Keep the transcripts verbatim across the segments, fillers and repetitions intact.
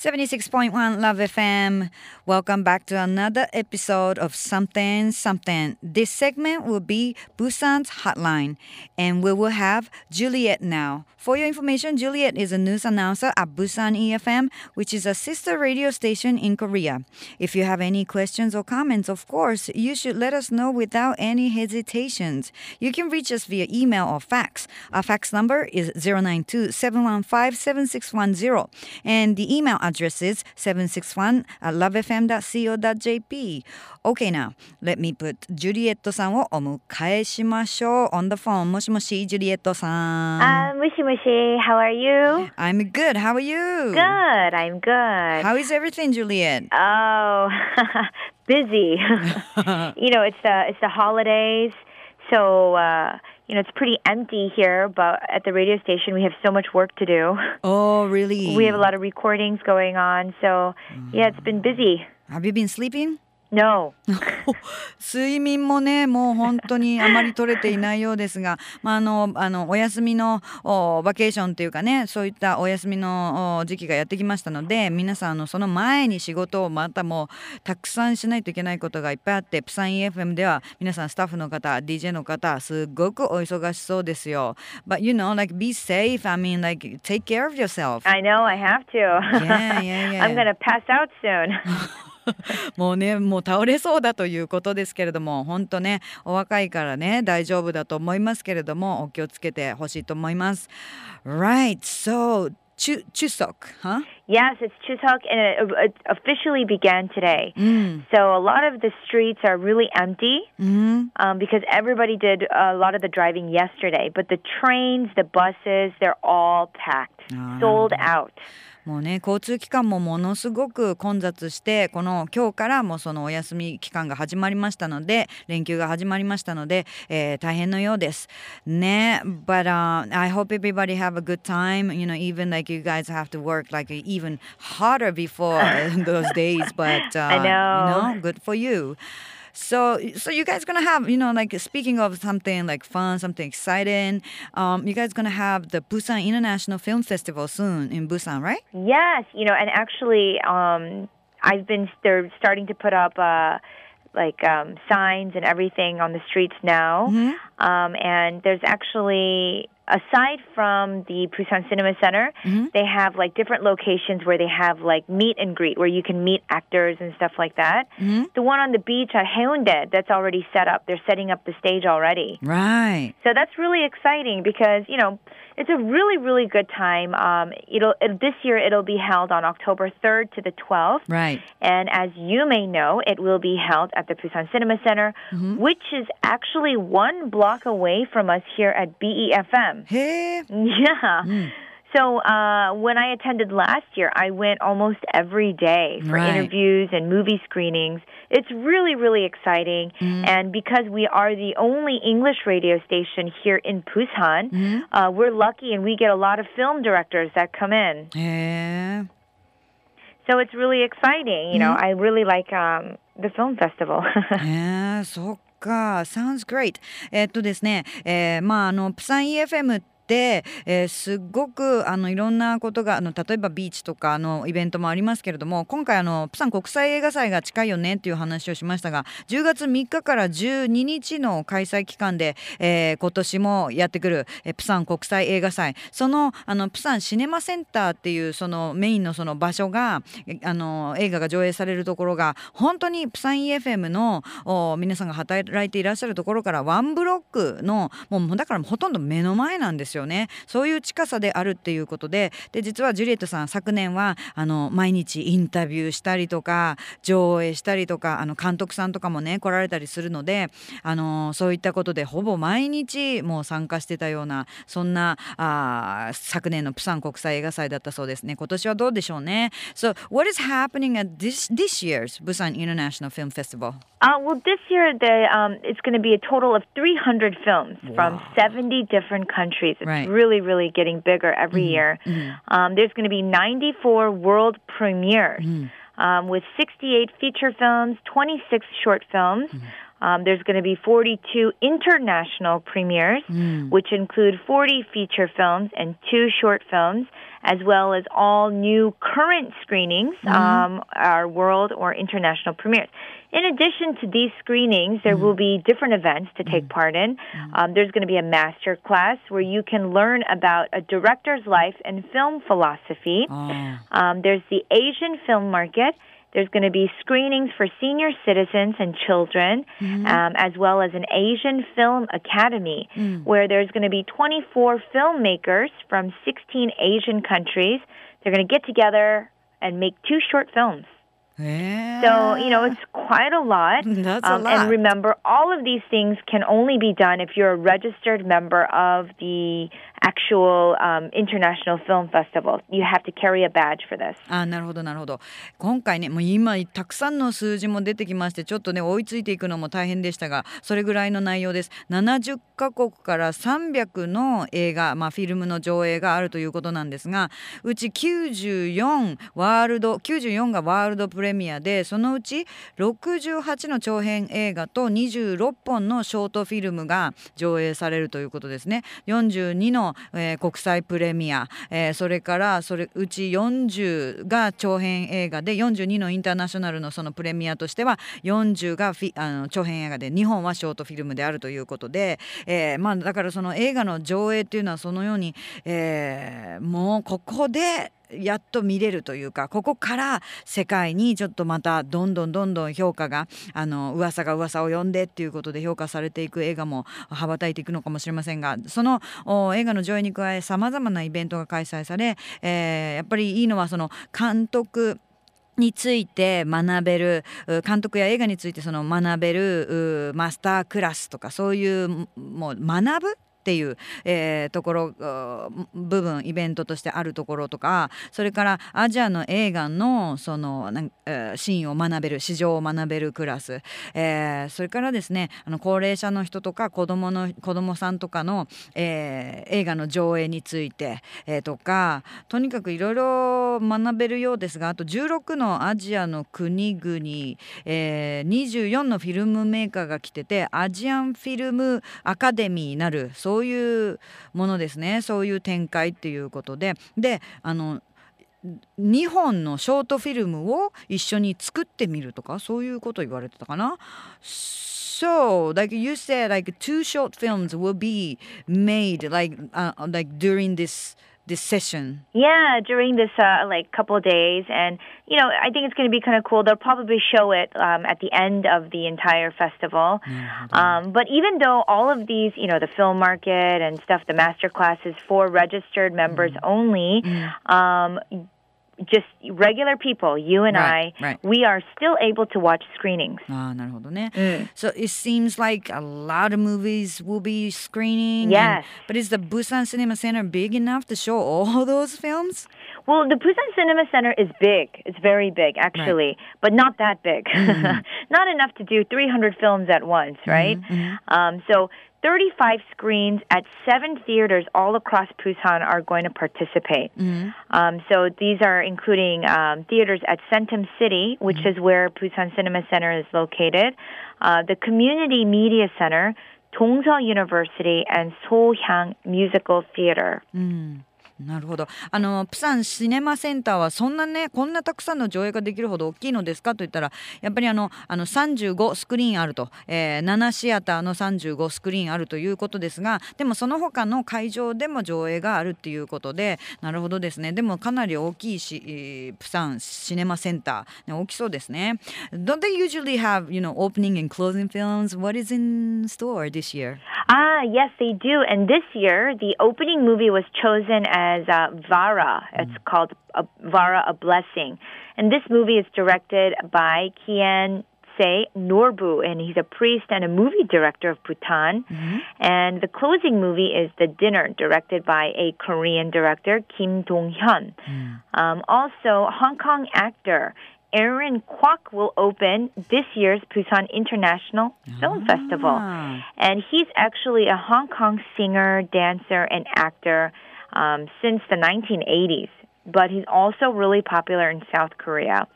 seventy-six point one Love エフエム. Welcome back to another episode of Something Something. This segment will be Busan's Hotline, and we will have Juliet now. For your information, Juliet is a news announcer at Busan E F M, which is a sister radio station in Korea. If you have any questions or comments, of course, you should let us know without any hesitations. You can reach us via email or fax. Our fax number is zero nine two, seven one five, seven six one zero, and the email address is seven six one at love f m dot co dot j p. Okay, now, let me put Juliet-sanをお迎えしましょう。On the phone. もしもし、Juliet-san. Uh, もしもし、how are you? I'm good. How are you? Good. I'm good. How is everything, Juliet? Oh, busy. You know, it's the, it's the holidays, so... Uh, You know, it's pretty empty here, but at the radio station, we have so much work to do. Oh, really? We have a lot of recordings going on, so yeah, it's been busy. Have you been sleeping? No. 睡眠もね、もう本当にあまり取れていないようですが、まあ、あの、あのお休みのバケーションというかね、そういったお休みの時期がやってきましたので、皆さんあのその前に仕事をまたもうたくさんしないといけないことがいっぱいあって、Busan E F M では皆さんスタッフの方、ディージェー の方、すごくお忙しそうですよ。But you know, like be safe. I mean, like take care of yourself. I know, I have to. Yeah, yeah, yeah. I'm gonna pass out soon. もうね、もう倒れそうだということですけれども、本当ね、お若いからね、大丈夫だと思いますけれども、お気をつけてほしいと思います。Right, so Chuseok, huh? Yes, it's Chuseok, and it officially began today. Mm. So a lot of the streets are really empty mm. um, because everybody did a lot of the driving yesterday. But the trains, the buses, they're all packed, sold out. もうね、交通機関もものすごく混雑して、この今日からもそのお休み期間が始まりましたので、連休が始まりましたので、えー、大変のようです。ね、but、uh, I hope everybody have a good time. You know, even like you guys have to work like even harder before those days. But uh, I know. You know, good for you. So, so you guys gonna have, you know, like speaking of something like fun, something exciting, um, you guys gonna have the Busan International Film Festival soon in Busan, right? Yes, you know, and actually, um, I've been they're starting to put up uh, like um, signs and everything on the streets now, mm-hmm. um, and there's actually. Aside from the Busan Cinema Center, mm-hmm. they have like different locations where they have like meet and greet, where you can meet actors and stuff like that. Mm-hmm. The one on the beach at Haeundae, that's already set up. They're setting up the stage already. Right. So that's really exciting because, you know, it's a really, really good time. Um, it'll, it, this year it'll be held on October third to the twelfth. Right. And as you may know, it will be held at the Busan Cinema Center, mm-hmm. which is actually one block away from us here at B E F M. Hey. Yeah. Mm. So uh, when I attended last year, I went almost every day for right. interviews and movie screenings. It's really, really exciting. Mm. And because we are the only English radio station here in Busan, mm. uh, we're lucky and we get a lot of film directors that come in. Yeah. So it's really exciting. You know, mm. I really like um, the film festival. Yeah, so Sounds great. えっとですね、えー、まああのプサン E F M って、えー、すごくあのいろんなことがあの例えばビーチとかのイベントもありますけれども、今回あのプサン国際映画祭が近いよねっていう話をしましたが、じゅうがつみっかからじゅうににちの開催期間で、えー、今年もやってくる、えー、プサン国際映画祭、そのあのプサンシネマセンターっていうそのメインのその場所があの映画が上映されるところが本当にプサン E F M の皆さんが働いていらっしゃるところからワンブロックのもうだからほとんど目の前なんですよ。そういう近さであるっていうこと で, で実はジュリエットさん昨年はあの毎日インタビューしたりとか上映したりとかあの監督さんとかもね来られたりするのであのそういったことでほぼ毎日もう参加してたようなそんなあ昨年のプサン国際映画祭だったそうですね。今年はどうでしょうね。 So what is happening at this, this year's Busan International Film Festival? Uh, well, this year the, um, it's going to be a total of three hundred films from wow. seventy different countries. It's right. really, really getting bigger every mm-hmm. year. Mm-hmm. Um, there's going to be ninety-four world premieres mm-hmm. um, with sixty-eight feature films, twenty-six short films, mm-hmm. Um, there's going to be forty-two international premieres, mm. which include forty feature films and two short films, as well as all new current screenings, mm. um, our world or international premieres. In addition to these screenings, there mm. will be different events to take mm. part in. Mm. Um, there's going to be a master class where you can learn about a director's life and film philosophy. Oh. Um, there's the Asian film market. There's going to be screenings for senior citizens and children, mm-hmm. um, as well as an Asian Film Academy, mm. where there's going to be twenty-four filmmakers from sixteen Asian countries. They're going to get together and make two short films. Yeah. So, you know, it's quite a lot. That's um, a lot. And remember, all of these things can only be done if you're a registered member of the actual um, international film festival. You have to carry a badge for this. あ、なるほどなるほど。今回ね、もう今たくさんの数字も出てきまして、ちょっとね追いついていくのも大変でしたが、それぐらいの内容です。ななじゅうカ国からさんびゃくの映画、まあフィルムの上映があるということなんですが、うち94ワールド94がワールドプレミアで、そのうちろくじゅうはちの長編映画とにじゅうろっぽんのショートフィルムが上映されるということですね。よんじゅうにのえー、国際プレミア、えー、それからそれうちよんじゅうが長編映画でよんじゅうにのインターナショナルのそのプレミアとしてはよんじゅうがフィあの長編映画でにほんはショートフィルムであるということで、えーまあ、だからその映画の上映というのはそのように、えー、もうここでやっと見れるというか、ここから世界にちょっとまたどんどんどんどん評価があの噂が噂を呼んでっていうことで評価されていく映画も羽ばたいていくのかもしれませんが、その映画の上映に加えさまざまなイベントが開催され、えー、やっぱりいいのはその監督について学べる、監督や映画についてその学べるマスタークラスとか、そういうもう学ぶっていう、えー、ところ部分イベントとしてあるところとか、それからアジアの映画のそのなん、えー、シーンを学べる市場を学べるクラス、えー、それからですね、あの高齢者の人とか子供の子供さんとかの、えー、映画の上映について、えー、とかとにかくいろいろ学べるようですが、あとじゅうろくのアジアの国々、えー、にじゅうよんのフィルムメーカーが来てて、アジアンフィルムアカデミーなるそういうものですね。そういう展開っていうことで、で、あのにほんのショートフィルムを一緒に作ってみるとか、そういうこと言われてたかな。So, like you said, like two short films will be made like、uh, like during this.this session. Yeah, during this uh, like couple of days, and you know, I think it's going to be kind of cool. They'll probably show it um, at the end of the entire festival. Mm-hmm. Um, but even though all of these, you know, the film market and stuff, the master class is for registered members mm-hmm. only. Mm-hmm. Um, just regular people, you and right, I, right. we are still able to watch screenings. Ah, なるほどね。 Mm. So it seems like a lot of movies will be screening. Yes. And, but is the Busan Cinema Center big enough to show all those films? Well, the Busan Cinema Center is big. It's very big, actually, right. but not that big. Mm-hmm. Not enough to do three hundred films at once, right? Mm-hmm. Um, so thirty-five screens at seven theaters all across Busan are going to participate. Mm-hmm. Um, so these are including um, theaters at Centum City, which mm-hmm. is where Busan Cinema Center is located, uh, the Community Media Center, Dongseo University, and Sohyang Musical Theater. Mm-hmm. なるほど。あのプサンシネマセンターはそんなねこんなたくさんの上映ができるほど大きいのですかと言ったら、やっぱりあのあのさんじゅうごスクリーンあると、えー、ななシアターのさんじゅうごスクリーンあるということですが、でもその他の会場でも上映があるっていうことで、なるほどですね。でもかなり大きいし、プサンシネマセンター、ね、大きそうですね。 Don't they usually have, you know, opening and closing films? What is in store this year? Ah, yes, they do. And this year, the opening movie was chosen as As uh, Vara, it's mm. called uh, Vara, a Blessing, and this movie is directed by Kian Se Norbu, and he's a priest and a movie director of Bhutan. Mm-hmm. And the closing movie is The Dinner, directed by a Korean director, Kim Dong Hyun. Mm. Um, also, Hong Kong actor Aaron Kwok will open this year's Busan International Film ah. Festival, and he's actually a Hong Kong singer, dancer, and actor. Um, since the nineteen eighties, but he's also really popular in South Korea.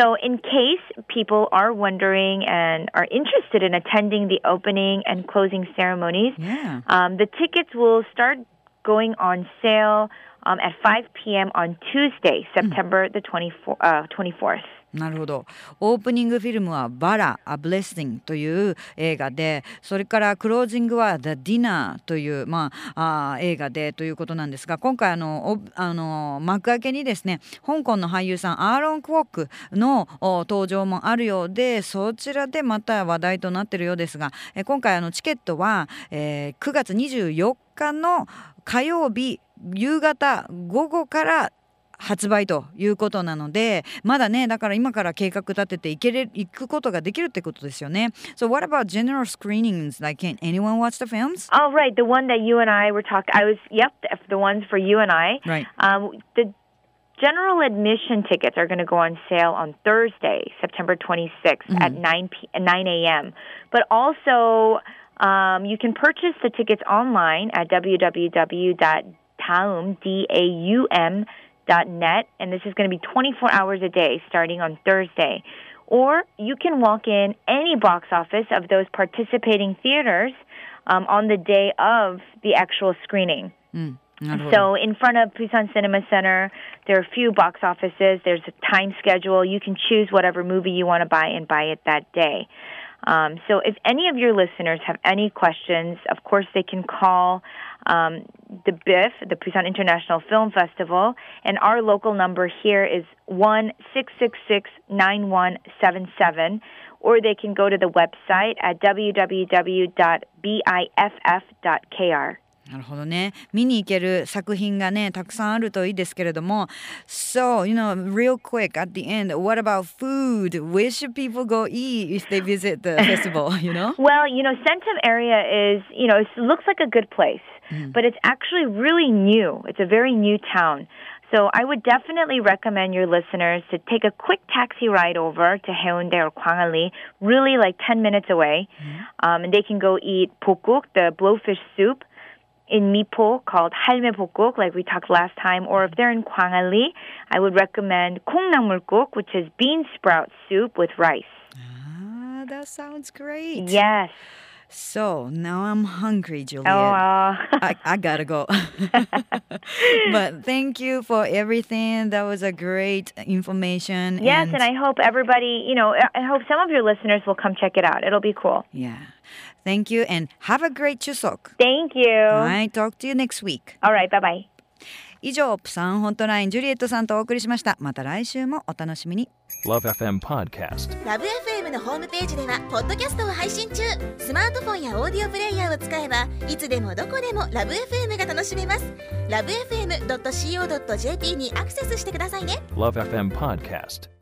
So in case people are wondering and are interested in attending the opening and closing ceremonies, yeah. um, the tickets will start going on sale um, at five p.m. on Tuesday, September mm. the twenty-fourth. なるほど。オープニングフィルムは Vara, A Blessing という映画で、それからクロージングは The Dinner という、まあ、あ映画でということなんですが、今回あのあの幕開けにですね、香港の俳優さんアーロン・クォックの登場もあるようで、そちらでまた話題となっているようですが、え今回あのチケットは、えー、くがつにじゅうよっかの火曜日夕方午後から発売ということなので、まだね、だから今から計画立てていけれ、行くことができるってことですよね。So what about general screenings? Like, can anyone watch the films? Oh, right. The one that you and I were talking, I was, yep, the ones for you and I. Right. Um, the general admission tickets are going to go on sale on Thursday, September twenty-sixth mm-hmm. at nine a.m. But also, um, you can purchase the tickets online at w w w dot daum dot net .net, and this is going to be twenty-four hours a day starting on Thursday. Or you can walk in any box office of those participating theaters um, on the day of the actual screening. Mm, so in front of Busan Cinema Center, there are a few box offices. There's a time schedule. You can choose whatever movie you want to buy and buy it that day. Um, so if any of your listeners have any questions, of course they can call um, the B I F, the Busan International Film Festival, and our local number here is one six six six nine one seven seven, or they can go to the website at w w w dot b i f f dot k r. なるほどね。見に行ける作品がね、たくさんあるといいですけれども。So, you know, real quick at the end, what about food? Where should people go eat if they visit the festival, you know? Well, you know, Centum area is, you know, it looks like a good place, mm. but it's actually really new. It's a very new town. So I would definitely recommend your listeners to take a quick taxi ride over to Haeundae or Gwangali, really like ten minutes away. Mm. Um, and they can go eat bokguk, the blowfish soup, in Mipo called Halmae Bokguk, like we talked last time, or if they're in Gwangali, I would recommend Kongnamul Gukbap, which is bean sprout soup with rice. Ah, that sounds great. Yes. So now I'm hungry, Juliet. Oh, uh... I, I gotta go. But thank you for everything. That was a great information. Yes, and, and I hope everybody, you know, I hope some of your listeners will come check it out. It'll be cool. Yeah. Thank you and have a great Chuseok. Thank you. Alright, talk to you next week. Alright, bye bye. 以上、プサンホットラインジュリエットさんとお送りしました。また来週もお楽しみに。Love エフエム Podcast。Love エフエム のホームページではポッドキャストを配信中。スマートフォンやオーディオプレイヤーを使えば、いつでもどこでも Love エフエム が楽しめます。ラブエフエムドットシーオードットジェーピー にアクセスしてくださいね。Love エフエム Podcast。